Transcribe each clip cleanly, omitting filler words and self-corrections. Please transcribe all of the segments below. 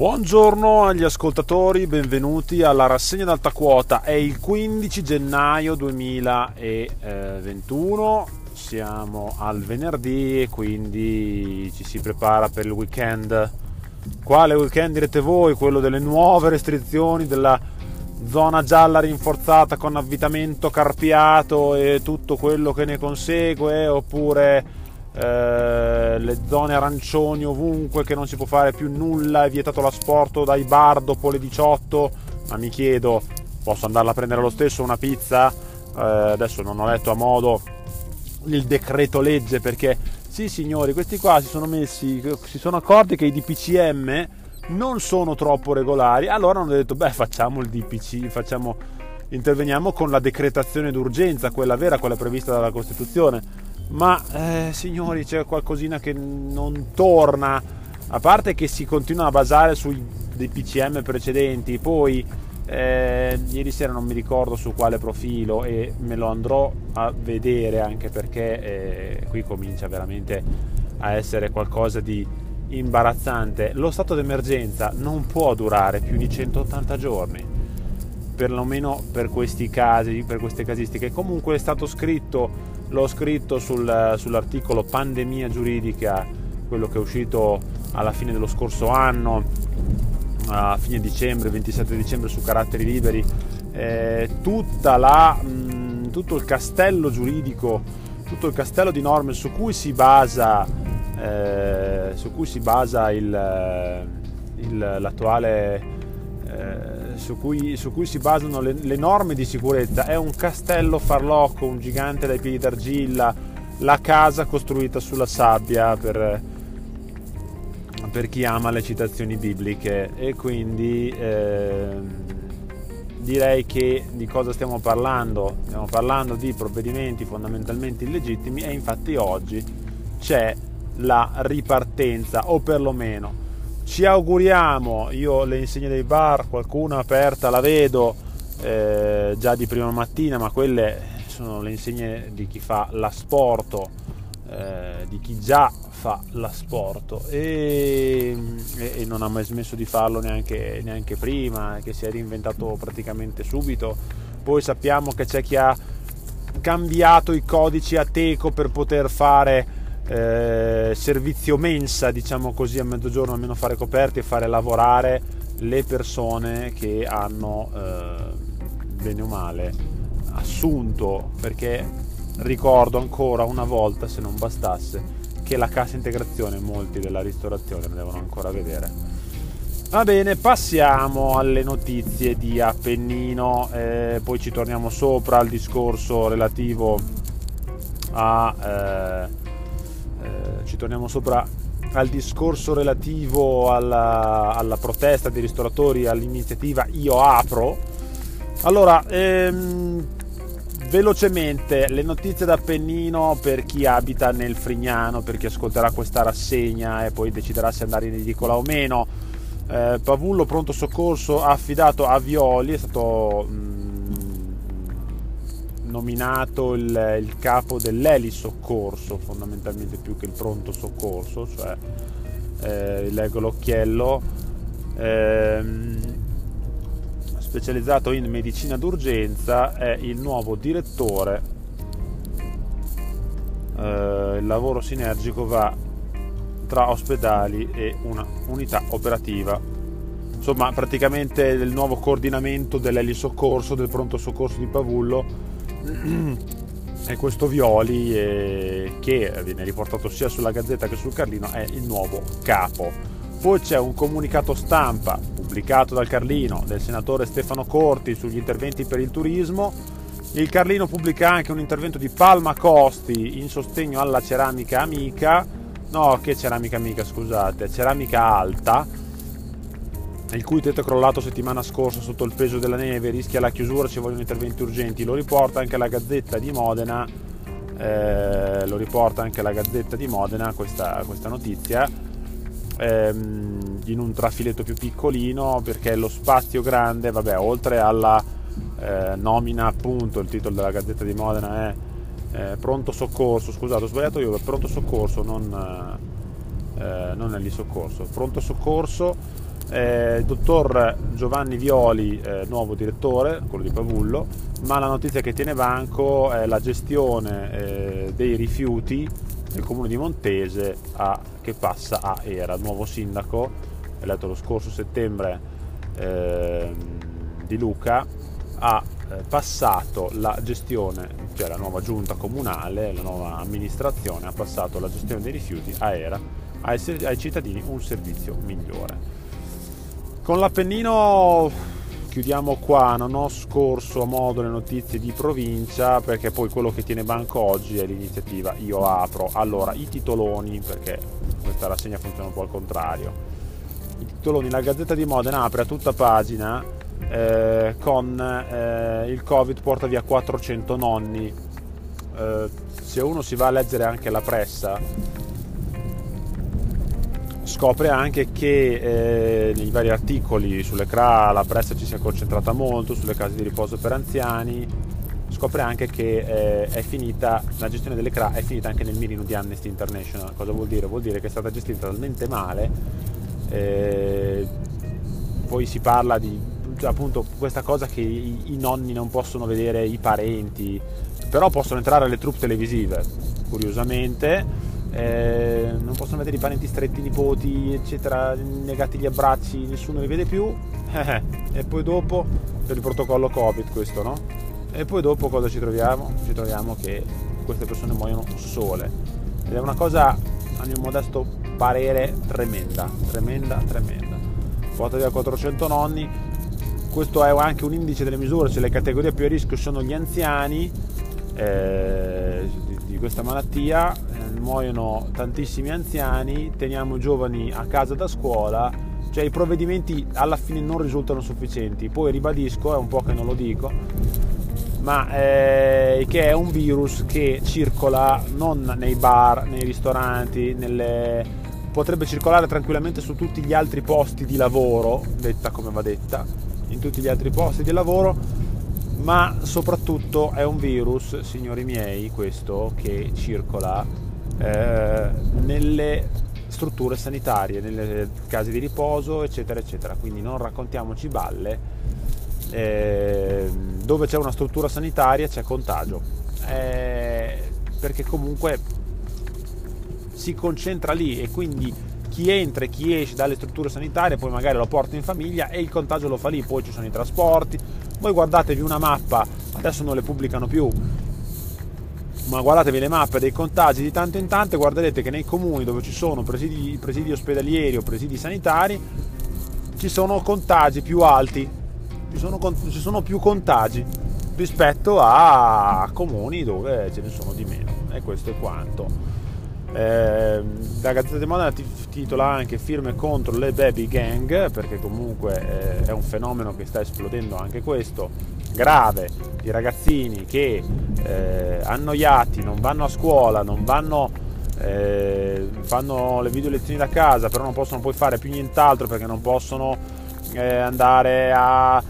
Buongiorno agli ascoltatori, benvenuti alla rassegna d'alta quota. È il 15 gennaio 2021, siamo al venerdì e quindi ci si prepara per il weekend. Quale weekend direte voi? Quello delle nuove restrizioni, della zona gialla rinforzata con avvitamento carpiato e tutto quello che ne consegue, oppure le zone arancioni ovunque, che non si può fare più nulla, è vietato l'asporto dai bar dopo le 18. Ma mi chiedo, posso andarla a prendere lo stesso una pizza? Adesso non ho letto a modo il decreto legge, perché sì signori, questi qua si sono accorti che i DPCM non sono troppo regolari, allora hanno detto facciamo il DPC, interveniamo con la decretazione d'urgenza, quella vera, quella prevista dalla Costituzione. Ma signori, c'è qualcosina che non torna, a parte che si continua a basare sui DPCM precedenti. Poi ieri sera non mi ricordo su quale profilo, e me lo andrò a vedere, anche perché qui comincia veramente a essere qualcosa di imbarazzante. Lo stato d'emergenza non può durare più di 180 giorni, perlomeno per questi casi, per queste casistiche. Comunque è stato scritto, l'ho scritto sull'articolo Pandemia Giuridica, quello che è uscito alla fine dello scorso anno, a fine dicembre, 27 dicembre, su Caratteri Liberi, tutto il castello giuridico, tutto il castello di norme su cui si basano le norme di sicurezza. È un castello farlocco, un gigante dai piedi d'argilla, la casa costruita sulla sabbia per chi ama le citazioni bibliche. E quindi direi che di cosa stiamo parlando? Stiamo parlando di provvedimenti fondamentalmente illegittimi, e infatti oggi c'è la ripartenza, o perlomeno ci auguriamo. Io le insegne dei bar, qualcuna aperta la vedo già di prima mattina, ma quelle sono le insegne di chi fa l'asporto, di chi già fa l'asporto e non ha mai smesso di farlo neanche prima, che si è reinventato praticamente subito. Poi sappiamo che c'è chi ha cambiato i codici Ateco per poter fare servizio mensa, diciamo così, a mezzogiorno, almeno fare coperti e fare lavorare le persone che hanno bene o male assunto, perché ricordo ancora una volta, se non bastasse, che la cassa integrazione molti della ristorazione ne devono ancora vedere. Va bene, passiamo alle notizie di Appennino, poi ci torniamo sopra al discorso relativo a alla protesta dei ristoratori, all'iniziativa Io Apro. Allora, velocemente le notizie d'Appennino per chi abita nel Frignano, per chi ascolterà questa rassegna e poi deciderà se andare in edicola o meno. Pavullo pronto soccorso affidato a Violi, è stato nominato il capo dell'elisoccorso, fondamentalmente, più che il pronto soccorso, cioè leggo l'occhiello, specializzato in medicina d'urgenza, è il nuovo direttore. Il lavoro sinergico va tra ospedali e una unità operativa. Insomma, praticamente il nuovo coordinamento dell'elisoccorso, del pronto soccorso di Pavullo, e questo Violi, che viene riportato sia sulla Gazzetta che sul Carlino, è il nuovo capo. Poi c'è un comunicato stampa pubblicato dal Carlino del senatore Stefano Corti sugli interventi per il turismo. Il Carlino pubblica anche un intervento di Palma Costi in sostegno alla ceramica alta, il cui tetto è crollato settimana scorsa sotto il peso della neve, rischia la chiusura, ci vogliono interventi urgenti. Lo riporta anche la Gazzetta di Modena, questa notizia, in un trafiletto più piccolino, perché lo spazio grande, oltre alla nomina, appunto, il titolo della Gazzetta di Modena è pronto soccorso, scusate, ho sbagliato io, pronto soccorso, non elisoccorso, pronto soccorso. Il dottor Giovanni Violi, nuovo direttore, quello di Pavullo, ma la notizia che tiene banco è la gestione dei rifiuti nel comune di Montese che passa a ERA, il nuovo sindaco eletto lo scorso settembre di Luca ha passato la gestione, cioè la nuova giunta comunale, la nuova amministrazione ha passato la gestione dei rifiuti a ERA, ai cittadini un servizio migliore. Con l'Appennino chiudiamo qua, non ho scorso a modo le notizie di provincia perché poi quello che tiene banco oggi è l'iniziativa Io Apro. Allora, i titoloni, perché questa rassegna funziona un po' al contrario, i titoloni, la Gazzetta di Modena apre a tutta pagina con il Covid porta via 400 nonni. Se uno si va a leggere anche la pressa scopre anche che nei vari articoli sulle CRA la pressa ci si è concentrata molto, sulle case di riposo per anziani, scopre anche che è finita la gestione delle CRA, è finita anche nel mirino di Amnesty International. Cosa vuol dire? Vuol dire che è stata gestita talmente male, poi si parla di appunto questa cosa che i nonni non possono vedere i parenti, però possono entrare alle troupe televisive, curiosamente. Non possono vedere i parenti stretti, i nipoti eccetera, negati gli abbracci, nessuno li vede più e poi dopo per il protocollo Covid questo, no? E poi dopo cosa ci troviamo? Ci troviamo che queste persone muoiono sole ed è una cosa, a mio modesto parere, tremenda. Porta via 400 nonni. Questo è anche un indice delle misure, cioè le categorie più a rischio sono gli anziani di questa malattia, muoiono tantissimi anziani, teniamo i giovani a casa da scuola, cioè i provvedimenti alla fine non risultano sufficienti. Poi ribadisco, è un po' che non lo dico, ma che è un virus che circola non nei bar, nei ristoranti, potrebbe circolare tranquillamente su tutti gli altri posti di lavoro, detta come va detta, in tutti gli altri posti di lavoro. Ma soprattutto è un virus, signori miei, questo che circola nelle strutture sanitarie, nelle case di riposo, eccetera, eccetera. Quindi non raccontiamoci balle. Dove c'è una struttura sanitaria c'è contagio. Perché comunque si concentra lì e quindi chi entra e chi esce dalle strutture sanitarie poi magari lo porta in famiglia e il contagio lo fa lì. Poi ci sono i trasporti. Voi guardatevi una mappa, adesso non le pubblicano più, ma guardatevi le mappe dei contagi di tanto in tanto e guarderete che nei comuni dove ci sono presidi ospedalieri o presidi sanitari ci sono contagi più alti, ci sono più contagi rispetto a comuni dove ce ne sono di meno. E questo è quanto. La Gazzetta di Modena titola anche firme contro le baby gang, perché comunque è un fenomeno che sta esplodendo anche questo, grave, di ragazzini che annoiati non vanno a scuola, non vanno, fanno le video lezioni da casa, però non possono poi fare più nient'altro perché non possono andare a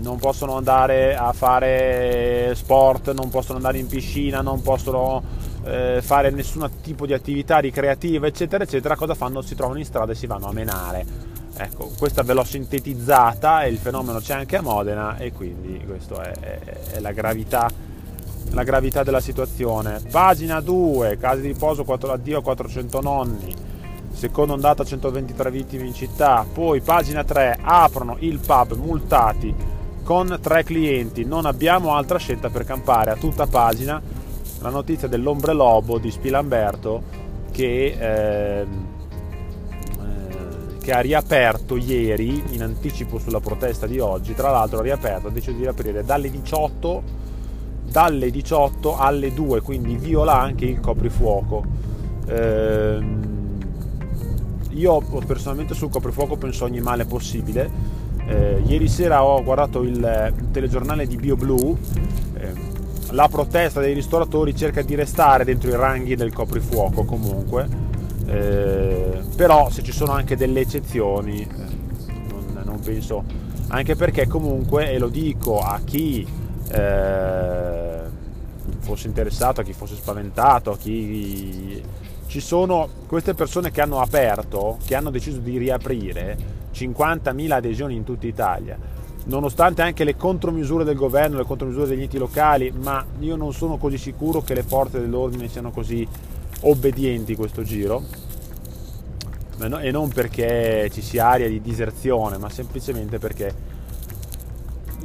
non possono andare a fare sport, non possono andare in piscina, non possono fare nessun tipo di attività ricreativa, eccetera eccetera. Cosa fanno? Si trovano in strada e si vanno a menare. Ecco, questa ve l'ho sintetizzata e il fenomeno c'è anche a Modena e quindi questo è la gravità della situazione. Pagina 2, case di riposo, addio a 400 nonni, seconda ondata 123 vittime in città. Poi pagina 3, aprono il pub, multati con 3 clienti, non abbiamo altra scelta per campare. A tutta pagina la notizia dell'ombrelobo di Spilamberto che ha riaperto ieri in anticipo sulla protesta di oggi, tra l'altro ha riaperto, ha deciso di riaprire dalle 18 alle 2, quindi viola anche il coprifuoco. Io personalmente sul coprifuoco penso ogni male possibile. Ieri sera ho guardato il telegiornale di BioBlu. La protesta dei ristoratori cerca di restare dentro i ranghi del coprifuoco comunque, però se ci sono anche delle eccezioni non penso, anche perché comunque, e lo dico a chi fosse interessato, a chi fosse spaventato, a chi ci sono queste persone che hanno aperto, che hanno deciso di riaprire, 50.000 adesioni in tutta Italia, nonostante anche le contromisure del governo, le contromisure degli enti locali, ma io non sono così sicuro che le forze dell'ordine siano così obbedienti questo giro, e non perché ci sia aria di diserzione, ma semplicemente perché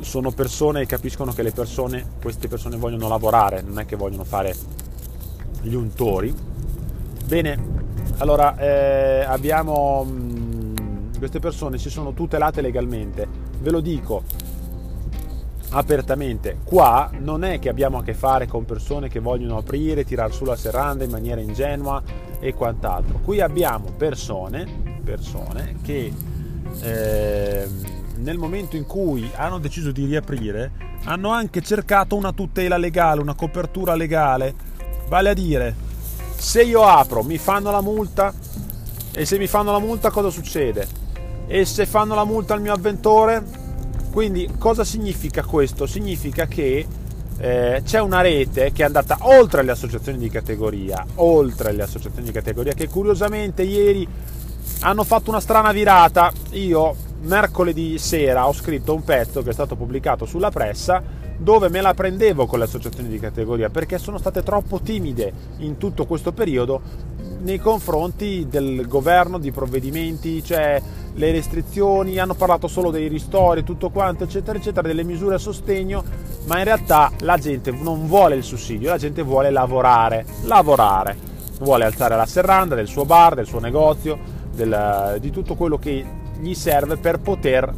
sono persone e capiscono che queste persone vogliono lavorare, non è che vogliono fare gli untori. Bene, allora abbiamo queste persone si sono tutelate legalmente, ve lo dico apertamente, qua non è che abbiamo a che fare con persone che vogliono aprire, tirar su la serranda in maniera ingenua e quant'altro. Qui abbiamo persone che nel momento in cui hanno deciso di riaprire hanno anche cercato una tutela legale, una copertura legale, vale a dire, se io apro mi fanno la multa, e se mi fanno la multa cosa succede? E se fanno la multa al mio avventore? Quindi cosa significa questo? Significa che c'è una rete che è andata oltre le associazioni di categoria, che curiosamente ieri hanno fatto una strana virata. Io mercoledì sera ho scritto un pezzo che è stato pubblicato sulla Pressa dove me la prendevo con le associazioni di categoria, perché sono state troppo timide in tutto questo periodo nei confronti del governo, di provvedimenti, cioè le restrizioni, hanno parlato solo dei ristori, tutto quanto eccetera eccetera, delle misure a sostegno, ma in realtà la gente non vuole il sussidio, la gente vuole lavorare, vuole alzare la serranda del suo bar, del suo negozio, di tutto quello che gli serve per poter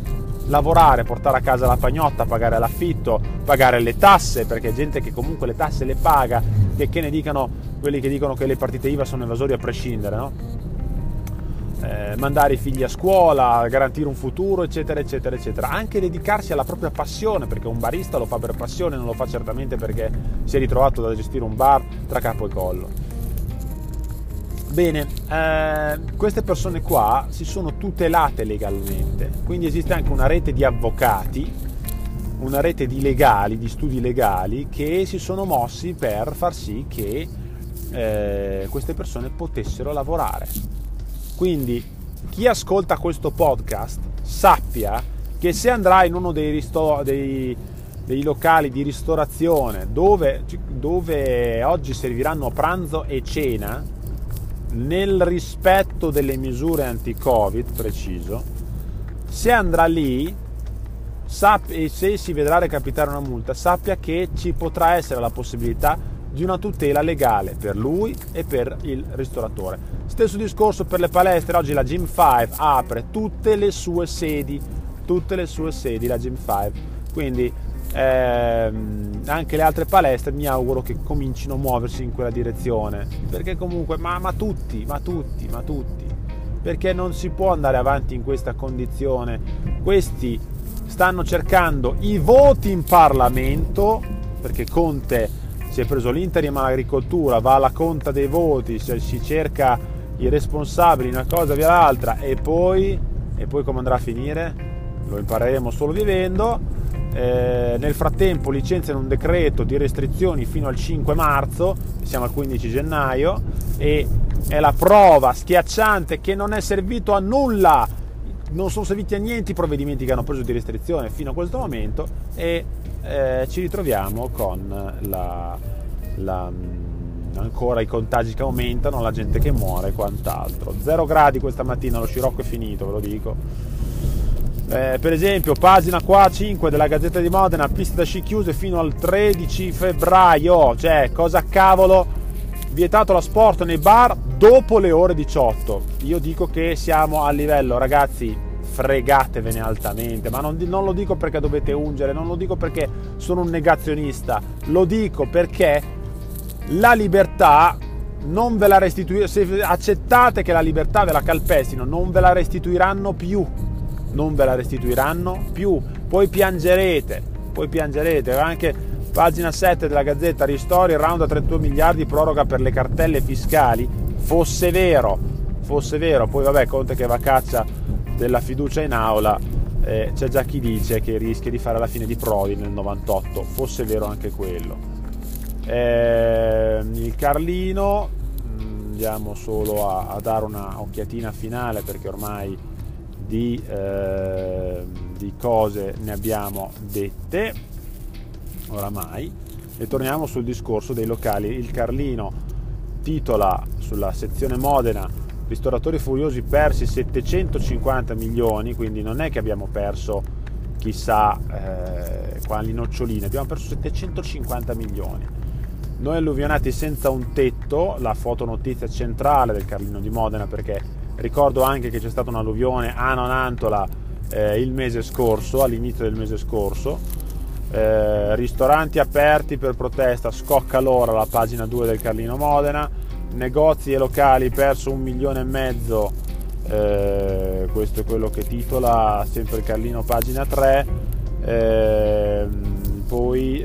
lavorare, portare a casa la pagnotta, pagare l'affitto, pagare le tasse, perché è gente che comunque le tasse le paga, che ne dicano quelli che dicono che le partite IVA sono evasori a prescindere, no? Mandare i figli a scuola, garantire un futuro, eccetera eccetera eccetera, anche dedicarsi alla propria passione, perché un barista lo fa per passione, non lo fa certamente perché si è ritrovato da gestire un bar tra capo e collo. Bene, queste persone qua si sono tutelate legalmente, quindi esiste anche una rete di avvocati, una rete di legali, di studi legali che si sono mossi per far sì che queste persone potessero lavorare. Quindi chi ascolta questo podcast sappia che se andrà in uno dei locali di ristorazione dove oggi serviranno pranzo e cena, nel rispetto delle misure anti-covid, preciso, se andrà lì e se si vedrà recapitare una multa, sappia che ci potrà essere la possibilità di una tutela legale per lui e per il ristoratore. Stesso discorso per le palestre. Oggi la Gym 5 apre tutte le sue sedi, la Gym 5, quindi anche le altre palestre mi auguro che comincino a muoversi in quella direzione, perché comunque ma tutti, perché non si può andare avanti in questa condizione. Questi stanno cercando i voti in Parlamento, perché Conte si è preso l'interim all'agricoltura, va alla conta dei voti, cioè si cerca i responsabili, una cosa via l'altra, e poi come andrà a finire lo impareremo solo vivendo. Nel frattempo licenziano un decreto di restrizioni fino al 5 marzo, siamo al 15 gennaio, e è la prova schiacciante che non è servito a nulla, non sono serviti a niente i provvedimenti che hanno preso di restrizione fino a questo momento, e ci ritroviamo con ancora i contagi che aumentano, la gente che muore e quant'altro. 0 gradi questa mattina, lo scirocco è finito, ve lo dico. Per esempio pagina qua 5 della Gazzetta di Modena, piste da sci chiuse fino al 13 febbraio, cioè cosa cavolo, vietato l'asporto nei bar dopo le ore 18. Io dico che siamo a livello, ragazzi, fregatevene altamente, ma non lo dico perché dovete ungere, non lo dico perché sono un negazionista, lo dico perché la libertà non ve la restituiranno, se accettate che la libertà ve la calpestino non ve la restituiranno più, poi piangerete. Anche pagina 7 della Gazzetta, ristori, il round a 32 miliardi, proroga per le cartelle fiscali, fosse vero, poi vabbè, Conte che va a caccia della fiducia in aula, c'è già chi dice che rischia di fare la fine di Prodi nel 98, fosse vero anche quello. Il Carlino andiamo solo a dare una occhiatina finale, perché ormai di cose ne abbiamo dette oramai, e torniamo sul discorso dei locali. Il Carlino titola sulla sezione Modena: ristoratori furiosi, persi 750 milioni. Quindi non è che abbiamo perso chissà quali noccioline, abbiamo perso 750 milioni. Noi alluvionati senza un tetto, la fotonotizia centrale del Carlino di Modena, perché ricordo anche che c'è stato un alluvione a Nonantola il mese scorso, all'inizio del mese scorso. Ristoranti aperti per protesta, scocca l'ora, la pagina 2 del Carlino Modena. Negozi e locali perso 1,5 milioni, questo è quello che titola sempre il Carlino, pagina 3. Poi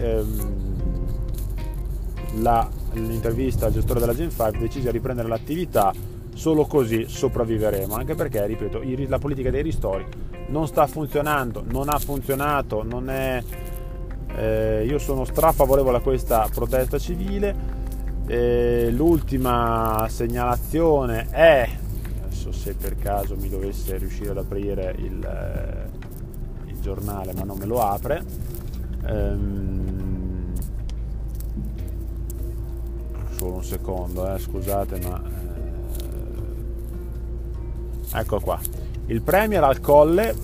l'intervista al gestore della Gym 5: decise a riprendere l'attività, solo così sopravviveremo, anche perché, ripeto, la politica dei ristori non sta funzionando, non ha funzionato, non è... io sono strafavorevole a questa protesta civile. L'ultima segnalazione è, adesso se per caso mi dovesse riuscire ad aprire il giornale, ma non me lo apre, solo un secondo, scusate, ma ecco qua. Il premier al Colle: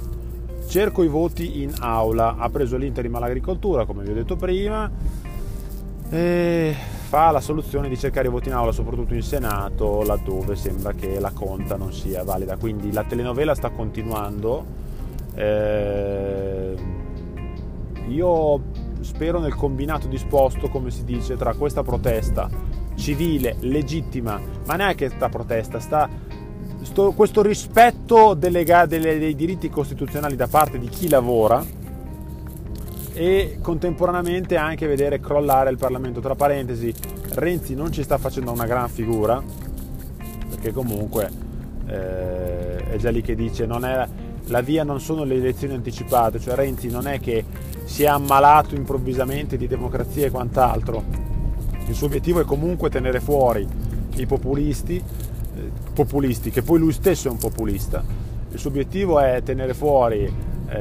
cerco i voti in aula. Ha preso l'interim all'agricoltura, come vi ho detto prima, e fa la soluzione di cercare i voti in aula, soprattutto in Senato, laddove sembra che la conta non sia valida. Quindi la telenovela sta continuando. Io spero nel combinato disposto, come si dice, tra questa protesta civile, legittima, ma neanche questa protesta, questo rispetto dei diritti costituzionali da parte di chi lavora, e contemporaneamente anche vedere crollare il Parlamento. Tra parentesi, Renzi non ci sta facendo una gran figura, perché comunque è già lì che dice la via non sono le elezioni anticipate, cioè Renzi non è che si è ammalato improvvisamente di democrazia e quant'altro. Il suo obiettivo è comunque tenere fuori i populisti, che poi lui stesso è un populista. Il suo obiettivo è tenere fuori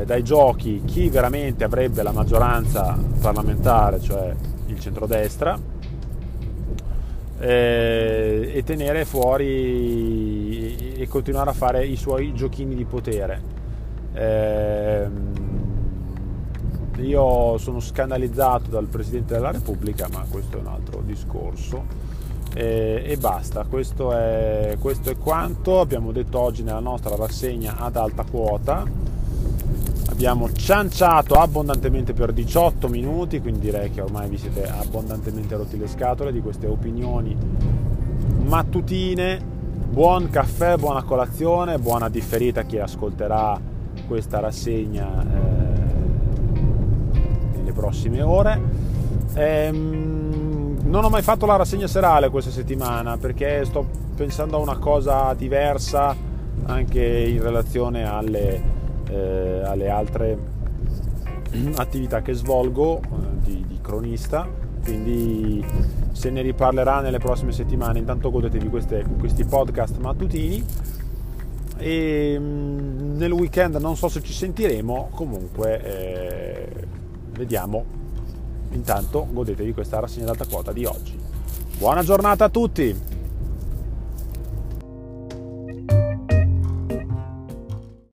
dai giochi chi veramente avrebbe la maggioranza parlamentare, cioè il centrodestra, e tenere fuori e continuare a fare i suoi giochini di potere. Io sono scandalizzato dal Presidente della Repubblica, ma questo è un altro discorso. E basta, questo è quanto abbiamo detto oggi nella nostra rassegna ad alta quota. Abbiamo cianciato abbondantemente per 18 minuti, quindi direi che ormai vi siete abbondantemente rotti le scatole di queste opinioni mattutine. Buon caffè, buona colazione, buona differita a chi ascolterà questa rassegna nelle prossime ore. Non ho mai fatto la rassegna serale questa settimana, perché sto pensando a una cosa diversa anche in relazione alle altre attività che svolgo di cronista, quindi se ne riparlerà nelle prossime settimane. Intanto godetevi questi podcast mattutini, e nel weekend non so se ci sentiremo, comunque vediamo. Intanto godetevi questa rassegna d'alta quota di oggi. Buona giornata a tutti!